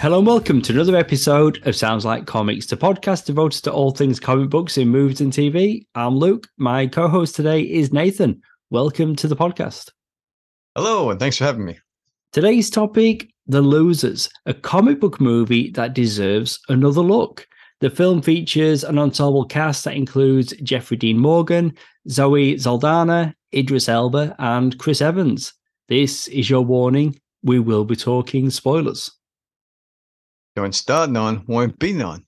Hello and welcome to another episode of Sounds Like Comics, the podcast devoted to all things comic books in movies and TV. I'm Luke. My co-host today is Nathan. Welcome to the podcast. Hello, and thanks for having me. Today's topic, The Losers, a comic book movie that deserves another look. The film features an ensemble cast that includes Jeffrey Dean Morgan, Zoe Saldaña, Idris Elba, and Chris Evans. This is your warning. We will be talking spoilers. Don't start none, won't be none.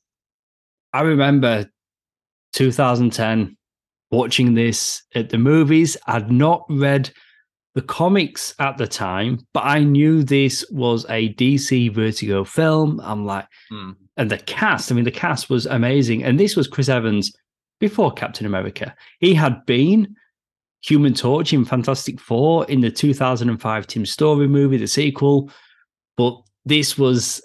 I remember 2010 watching this at the movies. I'd not read the comics at the time, but I knew this was a DC Vertigo film. I'm like, And the cast was amazing. And this was Chris Evans before Captain America. He had been Human Torch in Fantastic Four, in the 2005 Tim Story movie, the sequel. But this was...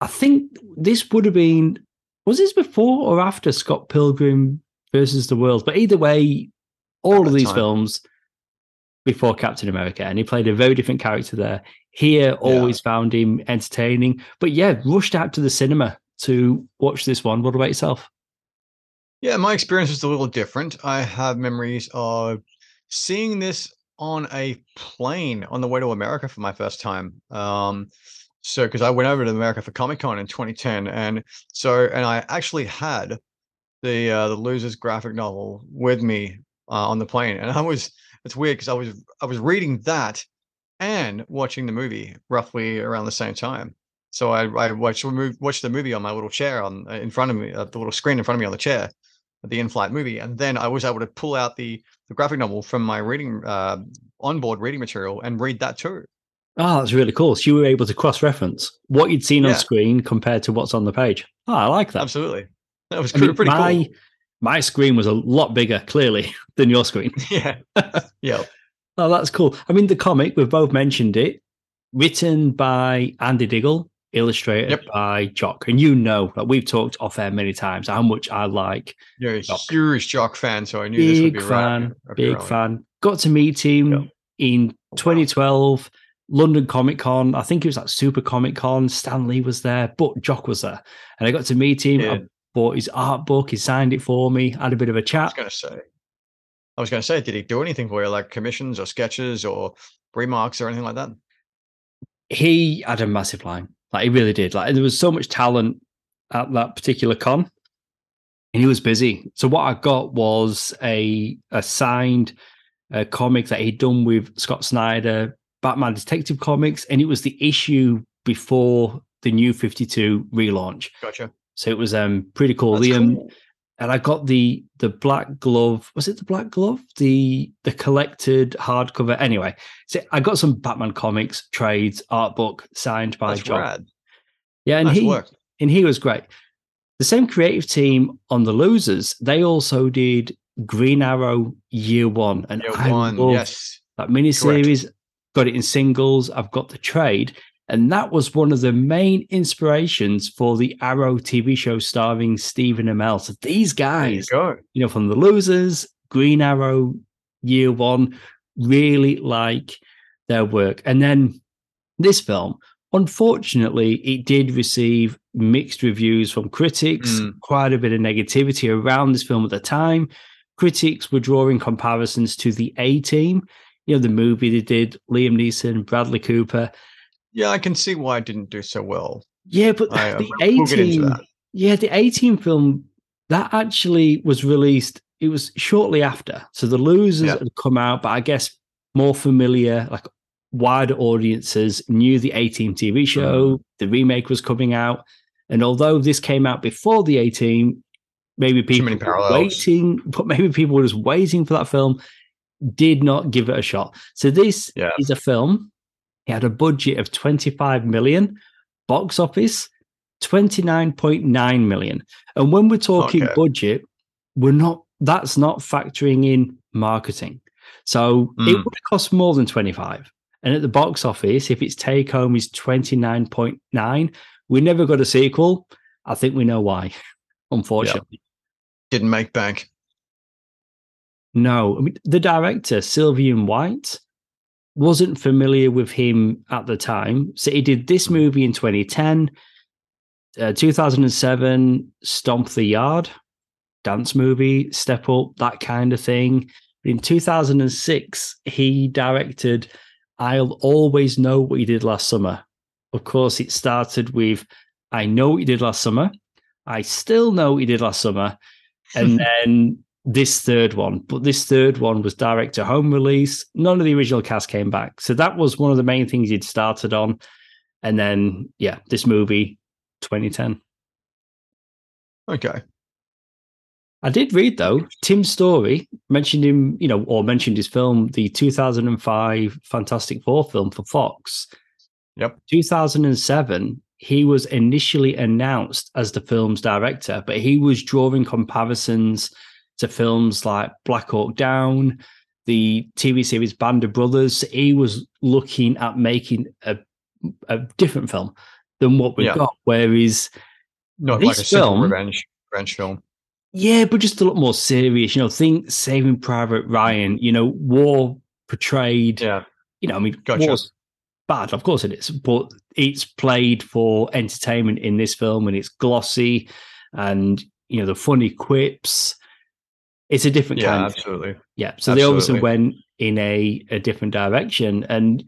I think this would have been, was this before or after Scott Pilgrim versus the World? But either way, all of these films before Captain America, and he played a very different character there. Here, always found him entertaining. But yeah, rushed out to the cinema to watch this one. What about yourself? Yeah, my experience was a little different. I have memories of seeing this on a plane on the way to America for my first time. So, because I went over to America for Comic Con in 2010, and I actually had the Losers graphic novel with me on the plane, and it's weird because I was reading that and watching the movie roughly around the same time. So I watched the movie on my little chair in front of me, the little screen in front of me on the chair, the in-flight movie, and then I was able to pull out the graphic novel from my reading onboard reading material and read that too. Oh, that's really cool. So you were able to cross-reference what you'd seen on screen compared to what's on the page. Oh, I like that. Absolutely. That was pretty cool. My screen was a lot bigger, clearly, than your screen. Yeah. Yeah. Oh, that's cool. I mean, the comic, we've both mentioned it, written by Andy Diggle, illustrated by Jock. And you know, like, we've talked off-air many times how much I like Jock. Serious Jock fan, so I knew this would be right. Big fan. Got to meet him in 2012. London Comic Con, I think it was like Super Comic Con. Stan Lee was there, but Jock was there, and I got to meet him. Yeah. I bought his art book. He signed it for me. Had a bit of a chat. I was going to say, did he do anything for you, like commissions or sketches or remarks or anything like that? He had a massive line. Like, he really did. Like, there was so much talent at that particular con, and he was busy. So what I got was a signed comic that he'd done with Scott Snyder, Batman Detective Comics, and it was the issue before the New 52 relaunch. Gotcha. So it was pretty cool. That's cool. And I got the Black Glove. Was it the Black Glove? The collected hardcover. Anyway, so I got some Batman comics, trades, art book signed by John. Rad. Yeah, and he was great. The same creative team on The Losers, they also did Green Arrow Year 1, and that miniseries. Correct. Got it in singles. I've got the trade. And that was one of the main inspirations for the Arrow TV show starring Steven Amell. So these guys, from The Losers, Green Arrow, Year 1, really like their work. And then this film, unfortunately, it did receive mixed reviews from critics, quite a bit of negativity around this film at the time. Critics were drawing comparisons to the A-Team, the movie they did, Liam Neeson, Bradley Cooper. Yeah, I can see why it didn't do so well. Yeah, but the A-Team film, that actually was released, it was shortly after. So The Losers had come out, but I guess more familiar, like wider audiences knew the A-Team TV show, the remake was coming out. And although this came out before the A-Team, maybe people were just waiting for that film. Did not give it a shot. So this is a film. It had a budget of 25 million, box office 29.9 million. And when we're talking budget, that's not factoring in marketing. So it would have cost more than 25. And at the box office, if its take home is 29.9, we never got a sequel. I think we know why, unfortunately. Yep. Didn't make bank. No, I mean, the director, Sylvian White, wasn't familiar with him at the time. So he did this movie in 2010, 2007, Stomp the Yard, dance movie, Step Up, that kind of thing. In 2006, he directed I'll Always Know What You Did Last Summer. Of course, it started with I Know What You Did Last Summer, I Still Know What You Did Last Summer, and then this third one. But this third one was direct-to-home release. None of the original cast came back. So that was one of the main things he'd started on. And then, yeah, this movie, 2010. Okay. I did read, though, Tim Story mentioned him, you know, or mentioned his film, the 2005 Fantastic Four film for Fox. Yep. 2007, he was initially announced as the film's director, but he was drawing comparisons to films like Black Hawk Down, the TV series Band of Brothers. He was looking at making a different film than what we've got, whereas not this like a film, revenge film. Yeah, but just a lot more serious, you know, think Saving Private Ryan, you know, war portrayed, you know, I mean, war's bad, of course it is, but it's played for entertainment in this film and it's glossy and, you know, the funny quips. It's a different kind of thing. Absolutely. Yeah, so they obviously went in a different direction and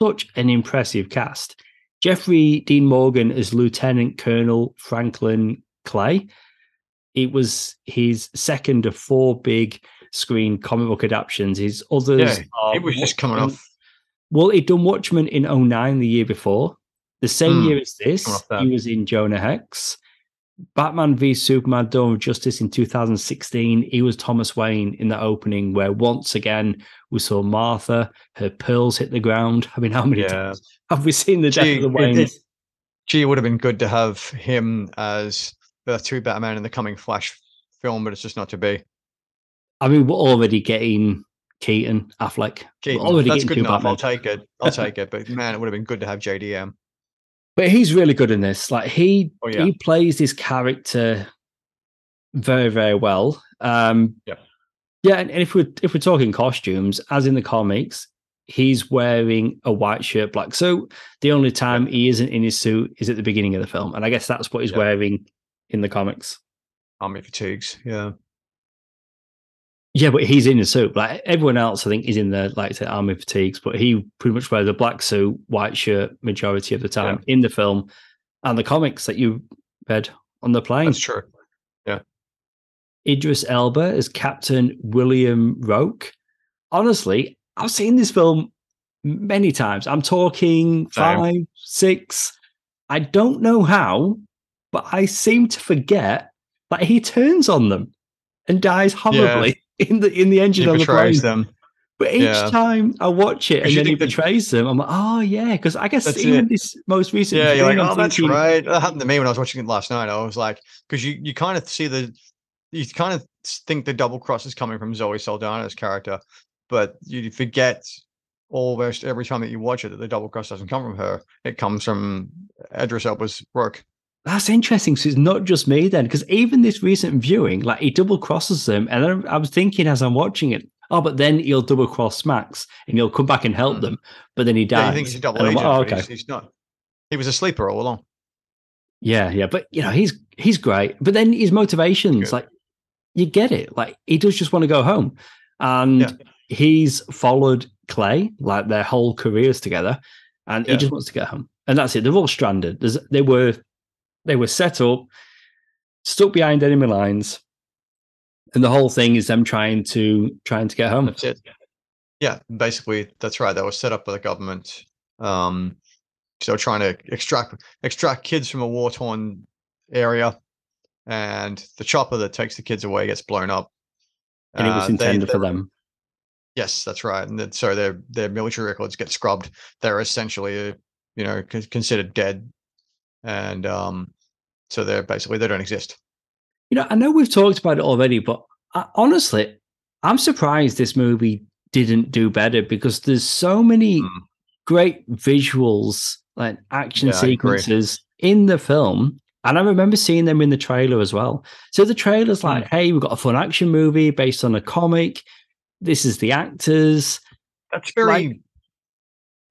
such an impressive cast. Jeffrey Dean Morgan as Lieutenant Colonel Franklin Clay. It was his second of four big screen comic book adaptations. His others are... It was just coming off. Well, he'd done Watchmen in 2009, the year before. The same year as this, he was in Jonah Hex. Batman v Superman Dawn of Justice in 2016. He was Thomas Wayne in the opening where once again we saw Martha, her pearls hit the ground. I mean, how many times have we seen the death of the Waynes? It would have been good to have him as... the two Batman in the coming Flash film, but it's just not to be. I mean, we're already getting Keaton, Affleck. That's good enough. I'll take it. But man, it would have been good to have JDM. But he's really good in this. Like he plays his character very, very well. And if we're talking costumes, as in the comics, he's wearing a white shirt, black. So the only time he isn't in his suit is at the beginning of the film, and I guess that's what he's wearing in the comics. Army fatigues, yeah, but he's in a suit. Like everyone else, I think, is in their army fatigues, but he pretty much wears a black suit, white shirt majority of the time in the film and the comics that you read on the plane. That's true. Yeah, Idris Elba as Captain William Roke. Honestly, I've seen this film many times. I'm talking 5, 6. I don't know how, but I seem to forget that he turns on them and dies horribly in the engine on the plane. Them. But each time I watch it and then he betrays them, I'm like, oh yeah, because I guess even this most recent film, you're like, oh, that's right. That happened to me when I was watching it last night. I was like, because you kind of see you kind of think the double cross is coming from Zoe Saldaña's character, but you forget almost every time that you watch it that the double cross doesn't come from her. It comes from Idris Elba's work. That's interesting. So it's not just me then, because even this recent viewing, like he double crosses them, and then I was thinking as I'm watching it, oh, but then he'll double cross Max and he'll come back and help them, but then he dies. He thinks he's a double agent. Like, okay, he's not. He was a sleeper all along. Yeah, but you know he's great. But then his motivations, like you get it, like he does just want to go home, and he's followed Clay like their whole careers together, and he just wants to get home, and that's it. They're all stranded. They were set up, stuck behind enemy lines, and the whole thing is them trying to get home. That's it. Yeah, basically, that's right. That was set up by the government. So trying to extract kids from a war-torn area, and the chopper that takes the kids away gets blown up. And it was intended for them. Yes, that's right. And so their military records get scrubbed. They're essentially, you know, considered dead. And so they're basically, they don't exist. You know, I know we've talked about it already, but honestly, I'm surprised this movie didn't do better because there's so many great visuals and action sequences in the film. And I remember seeing them in the trailer as well. So the trailer's like, hey, we've got a fun action movie based on a comic. This is the actors. That's very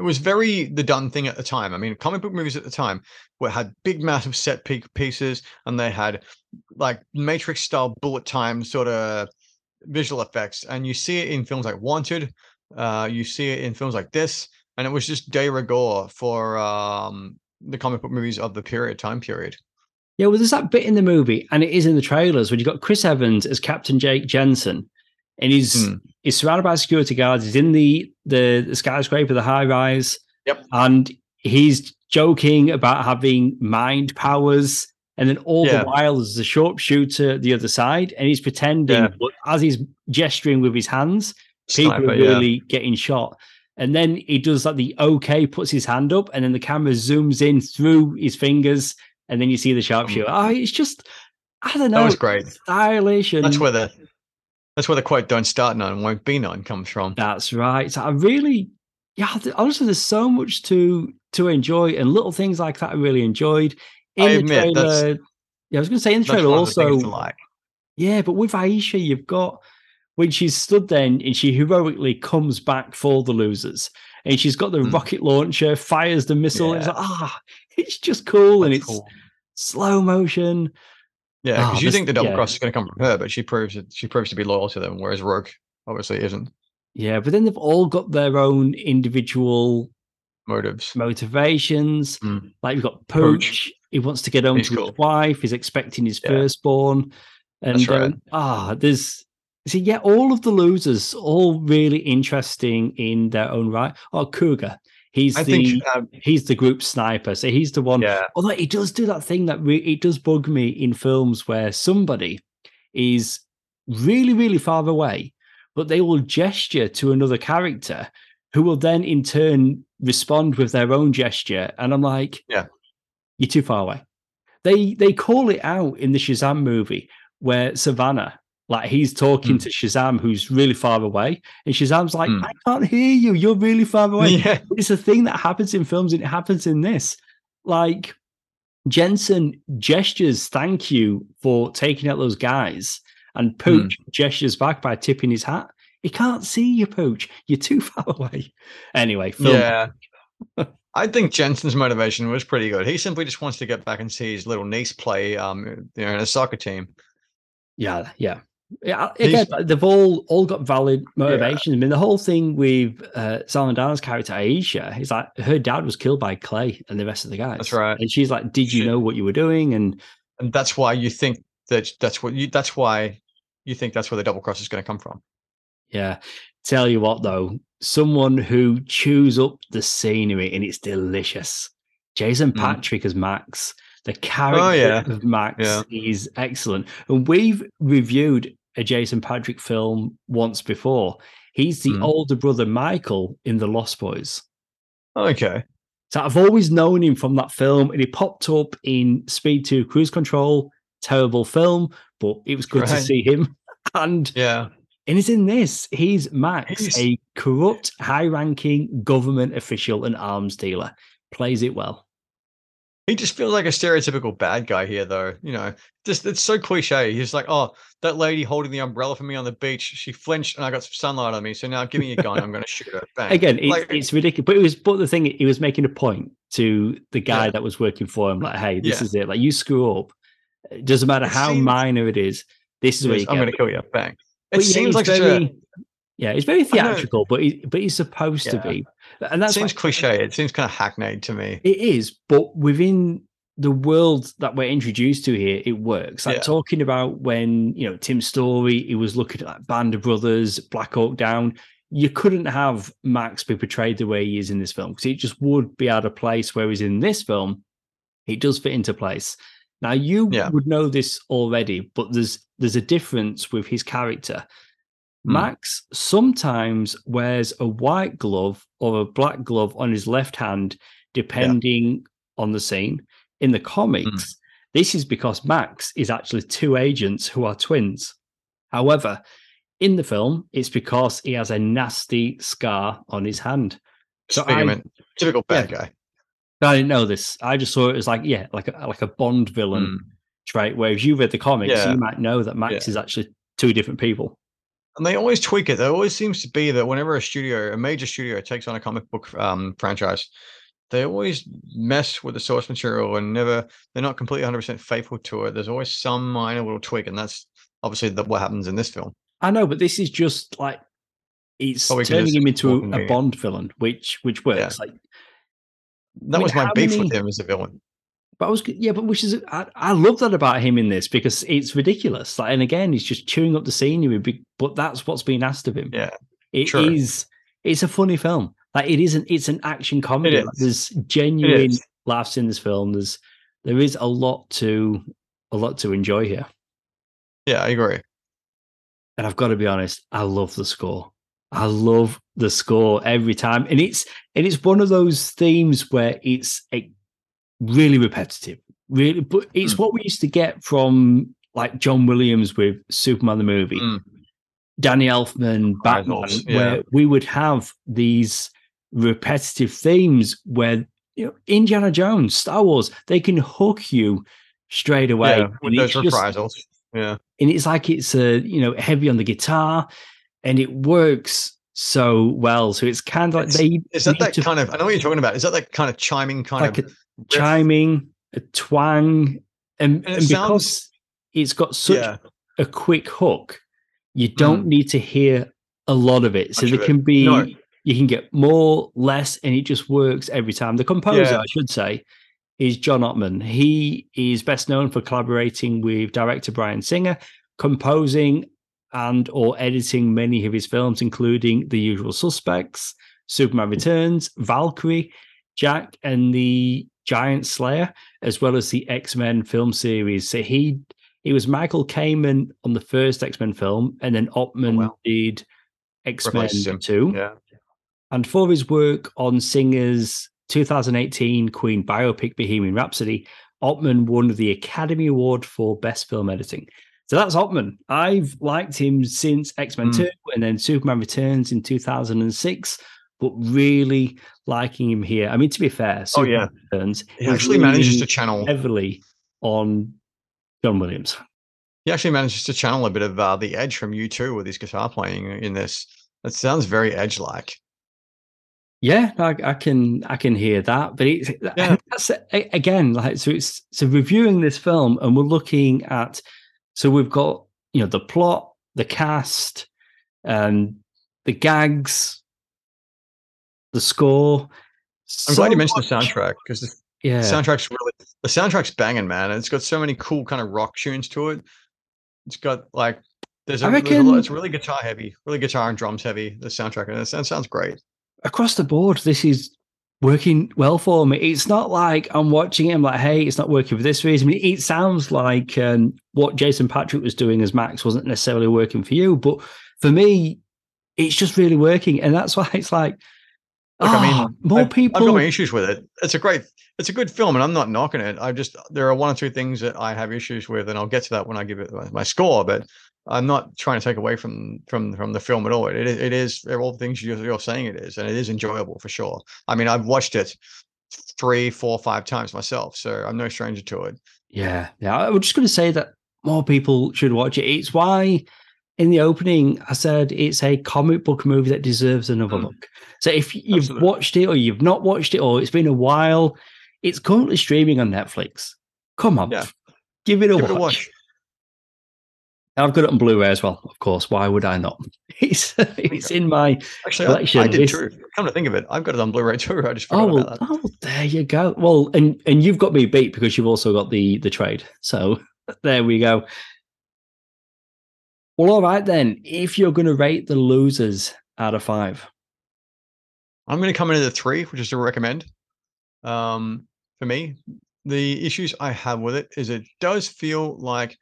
It was very the done thing at the time. I mean, comic book movies at the time had big, massive set pieces, and they had like Matrix-style bullet time sort of visual effects. And you see it in films like Wanted. You see it in films like this. And it was just de rigueur for the comic book movies of the time period. Yeah, well, there's that bit in the movie, and it is in the trailers, where you've got Chris Evans as Captain Jake Jensen, and he's surrounded by security guards. He's in the skyscraper, the high-rise. Yep. And he's joking about having mind powers, and then all the while there's a sharpshooter at the other side, and he's pretending, but as he's gesturing with his hands, people are really getting shot. And then he does like the okay, puts his hand up, and then the camera zooms in through his fingers, and then you see the sharpshooter. It's just, I don't know. That was great. Stylish. And that's where the quote, "Don't start none, won't be none," comes from. That's right. So I really, honestly, there's so much to enjoy, and little things like that I really enjoyed. I was going to say in the trailer also. Yeah, but with Aisha, you've got, when she's stood there and she heroically comes back for the losers, and she's got the rocket launcher, fires the missile. Yeah. And it's like, it's just cool. That's cool. Slow motion. Yeah, because you think the double cross is going to come from her, but she proves to be loyal to them, whereas Rogue obviously isn't. Yeah, but then they've all got their own individual motivations. Mm. Like we've got Pooch. He wants to get home to his wife. He's expecting his firstborn. And that's right. All of the losers, all really interesting in their own right. Oh, Cougar, he's the group sniper, so he's the one. Yeah. Although he does do that thing that it does bug me in films where somebody is really, really far away, but they will gesture to another character, who will then in turn respond with their own gesture, and I'm like, yeah, you're too far away. They call it out in the Shazam movie where Savannah. Like he's talking to Shazam, who's really far away, and Shazam's like, "I can't hear you. You're really far away." Yeah. It's a thing that happens in films, and it happens in this. Like Jensen gestures, "Thank you for taking out those guys," and Pooch gestures back by tipping his hat. He can't see you, Pooch. You're too far away. Anyway, I think Jensen's motivation was pretty good. He simply just wants to get back and see his little niece play, in a soccer team. Yeah. Yeah, again, they've all got valid motivations. Yeah. I mean, the whole thing with Saldaña's character Aisha is like her dad was killed by Clay and the rest of the guys. That's right. And she's like, "Did you know what you were doing?" And that's why you think that's where the double cross is going to come from. Yeah. Tell you what though, someone who chews up the scenery and it's delicious. Jason Patrick as Max. The character of Max is excellent, and we've reviewed a Jason Patrick film once before. He's the older brother Michael in The Lost Boys. Okay. So I've always known him from that film, and he popped up in Speed 2 Cruise Control. Terrible film, but it was good to see him. And he's in this. He's Max, a corrupt, high-ranking government official and arms dealer. Plays it well. He just feels like a stereotypical bad guy here, though. You know, just it's so cliche. He's like, "Oh, that lady holding the umbrella for me on the beach, she flinched, and I got some sunlight on me. So now, give me a gun, I'm going to shoot her." Bang. Again, it's ridiculous. But the thing, he was making a point to the guy that was working for him, like, "Hey, this is it. Like, you screw up. It doesn't matter how minor it is. This is where you I'm going to kill you." Bang. It seems like it's very theatrical, but he's supposed to be. And that seems cliche. It seems kind of hackneyed to me. It is, but within the world that we're introduced to here, it works. Like talking about when Tim Story, he was looking at like Band of Brothers, Black Hawk Down. You couldn't have Max be portrayed the way he is in this film because it just would be out of place. Whereas in this film, it does fit into place. Now you would know this already, but there's a difference with his character. Max sometimes wears a white glove or a black glove on his left hand, depending on the scene. In the comics, this is because Max is actually two agents who are twins. However, in the film, it's because he has a nasty scar on his hand. So typical bad guy. I didn't know this. I just saw it as like a Bond villain trait. Whereas you read the comics, you might know that Max is actually two different people. And they always tweak it. There always seems to be that whenever a major studio takes on a comic book franchise, they always mess with the source material and they're not completely 100% faithful to it. There's always some minor little tweak, and that's obviously what happens in this film. I know, but this is just like, it's turning him into a Bond villain, which works. Yeah. Like, that was my beef with him as a villain. But I love that about him in this, because it's ridiculous. Like, and again, he's just chewing up the scenery, but that's what's being asked of him. Yeah, it's a funny film. Like, it's an action comedy. Like, there's genuine laughs in this film. There is a lot to enjoy here. Yeah, I agree. And I've got to be honest, I love the score. I love the score every time, and it's one of those themes where it's really repetitive, really, but it's what we used to get from like John Williams with Superman the movie, Danny Elfman, Batman, where we would have these repetitive themes where, you know, Indiana Jones, Star Wars, they can hook you straight away with those reprisals. And it's like it's heavy on the guitar, and it works so well. So it's kind of like I know what you're talking about. Is that that kind of chiming kind of? Chiming, a twang, and because it's got such a quick hook, you don't need to hear a lot of it. So there can be you can get more, less, and it just works every time. The composer, I should say, is John Ottman. He is best known for collaborating with director Brian Singer, composing and or editing many of his films, including The Usual Suspects, Superman Returns, Valkyrie, Jack and the Giant Slayer, as well as the X-Men film series. So he was Michael Kamen on the first X-Men film, and then Ottman did X-Men 2. Yeah. And for his work on Singer's 2018 Queen biopic Bohemian Rhapsody, Ottman won the Academy Award for Best Film Editing. So that's Ottman. I've liked him since X-Men 2 and then Superman Returns in 2006. But really liking him here. I mean, to be fair, Superman Returns, he actually manages to channel heavily on John Williams. He actually manages to channel a bit of the edge from U2 with his guitar playing in this. That sounds very edge-like. Yeah, I can hear that. But that's again, like, so it's reviewing this film, and we're looking at. So we've got, you know, the plot, the cast, the gags. The score. I'm glad you mentioned the soundtrack, because the soundtrack's banging, man. And it's got so many cool kind of rock tunes to it. It's got like there's a lot. It's really guitar heavy, really guitar and drums heavy. The soundtrack, and it sounds great across the board. This is working well for me. It's not like I'm watching it. I'm like, hey, it's not working for this reason. I mean, it sounds like what Jason Patrick was doing as Max wasn't necessarily working for you, but for me, it's just really working, and that's why it's like. Look, I've got my issues with it. It's a good film, and I'm not knocking it. There are one or two things that I have issues with, and I'll get to that when I give it my score. But I'm not trying to take away from the film at all. It is all the things you're saying it is, and it is enjoyable for sure. I mean, I've watched it 3, 4, 5 times myself, so I'm no stranger to it. Yeah. I was just going to say that more people should watch it. It's why. In the opening, I said it's a comic book movie that deserves another look. So if you've watched it or you've not watched it or it's been a while, it's currently streaming on Netflix. Come on, give it a watch. And I've got it on Blu-ray as well, of course. Why would I not? It's in my collection. I did too. Come to think of it, I've got it on Blu-ray too. I just forgot about that. Oh, there you go. Well, and you've got me beat because you've also got the trade. So there we go. Well, all right, then, if you're going to rate The Losers out of 5. I'm going to come in at a 3, which is a recommend. For me, the issues I have with it is it does feel like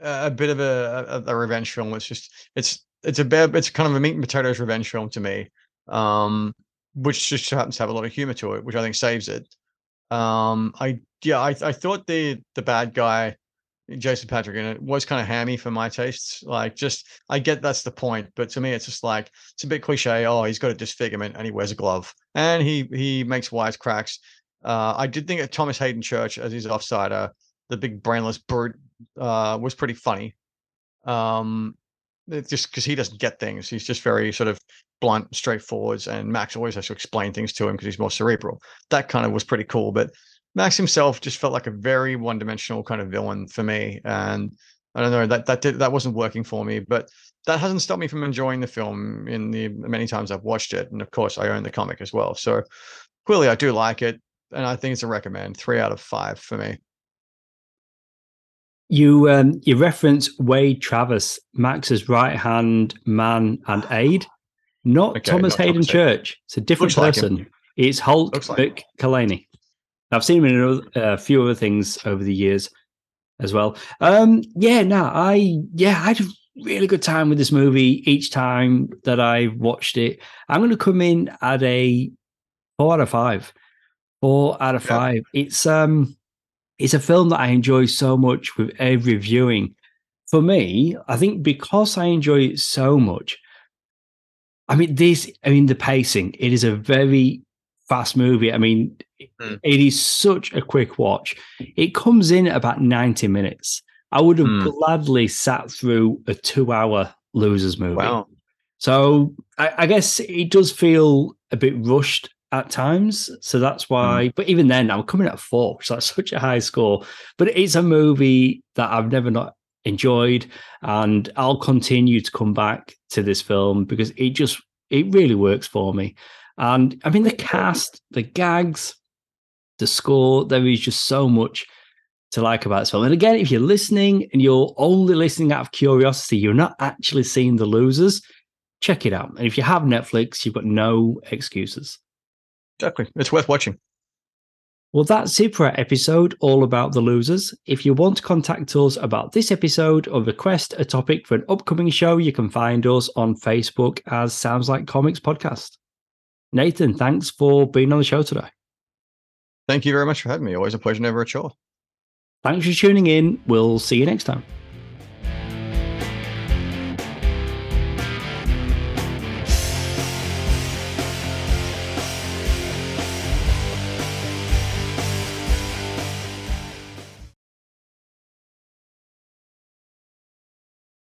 a bit of a revenge film. It's kind of a meat and potatoes revenge film to me, which just happens to have a lot of humor to it, which I think saves it. I thought the bad guy, Jason Patrick, and it was kind of hammy for my tastes. Like, I get that's the point, but to me, it's just like it's a bit cliche. Oh, he's got a disfigurement and he wears a glove and he makes wisecracks. I did think that Thomas Hayden Church as his offsider, the big brainless brute, was pretty funny. just because he doesn't get things. He's just very sort of blunt, straightforward, and Max always has to explain things to him because he's more cerebral. That kind of was pretty cool, but Max himself just felt like a very one-dimensional kind of villain for me, and I don't know, that wasn't working for me. But that hasn't stopped me from enjoying the film in the many times I've watched it, and of course I own the comic as well. So clearly I do like it, and I think it's a recommend. 3 out of 5 for me. You reference Wade Travis, Max's right-hand man and aide, not Thomas Hayden Church. It's a different person. Like it's Holt McCallany. I've seen him in a few other things over the years as well. I had a really good time with this movie each time that I watched it. I'm going to come in at a 4 out of 5. 4 out of 5. It's a film that I enjoy so much with every viewing. For me, I think because I enjoy it so much, the pacing, it is a very fast movie. It is such a quick watch. It comes in about 90 minutes. I would have gladly sat through a 2-hour Losers movie. Wow. So I guess it does feel a bit rushed at times, so that's why. But even then, I'm coming at 4, so that's such a high score. But it's a movie that I've never not enjoyed, and I'll continue to come back to this film because it really works for me. And the cast, the gags, the score, there is just so much to like about this film. And again, if you're listening and you're only listening out of curiosity, you're not actually seeing The Losers, check it out. And if you have Netflix, you've got no excuses. Exactly. It's worth watching. Well, that's it for our episode all about The Losers. If you want to contact us about this episode or request a topic for an upcoming show, you can find us on Facebook as Sounds Like Comics Podcast. Nathan, thanks for being on the show today. Thank you very much for having me. Always a pleasure, never a chore. Thanks for tuning in. We'll see you next time.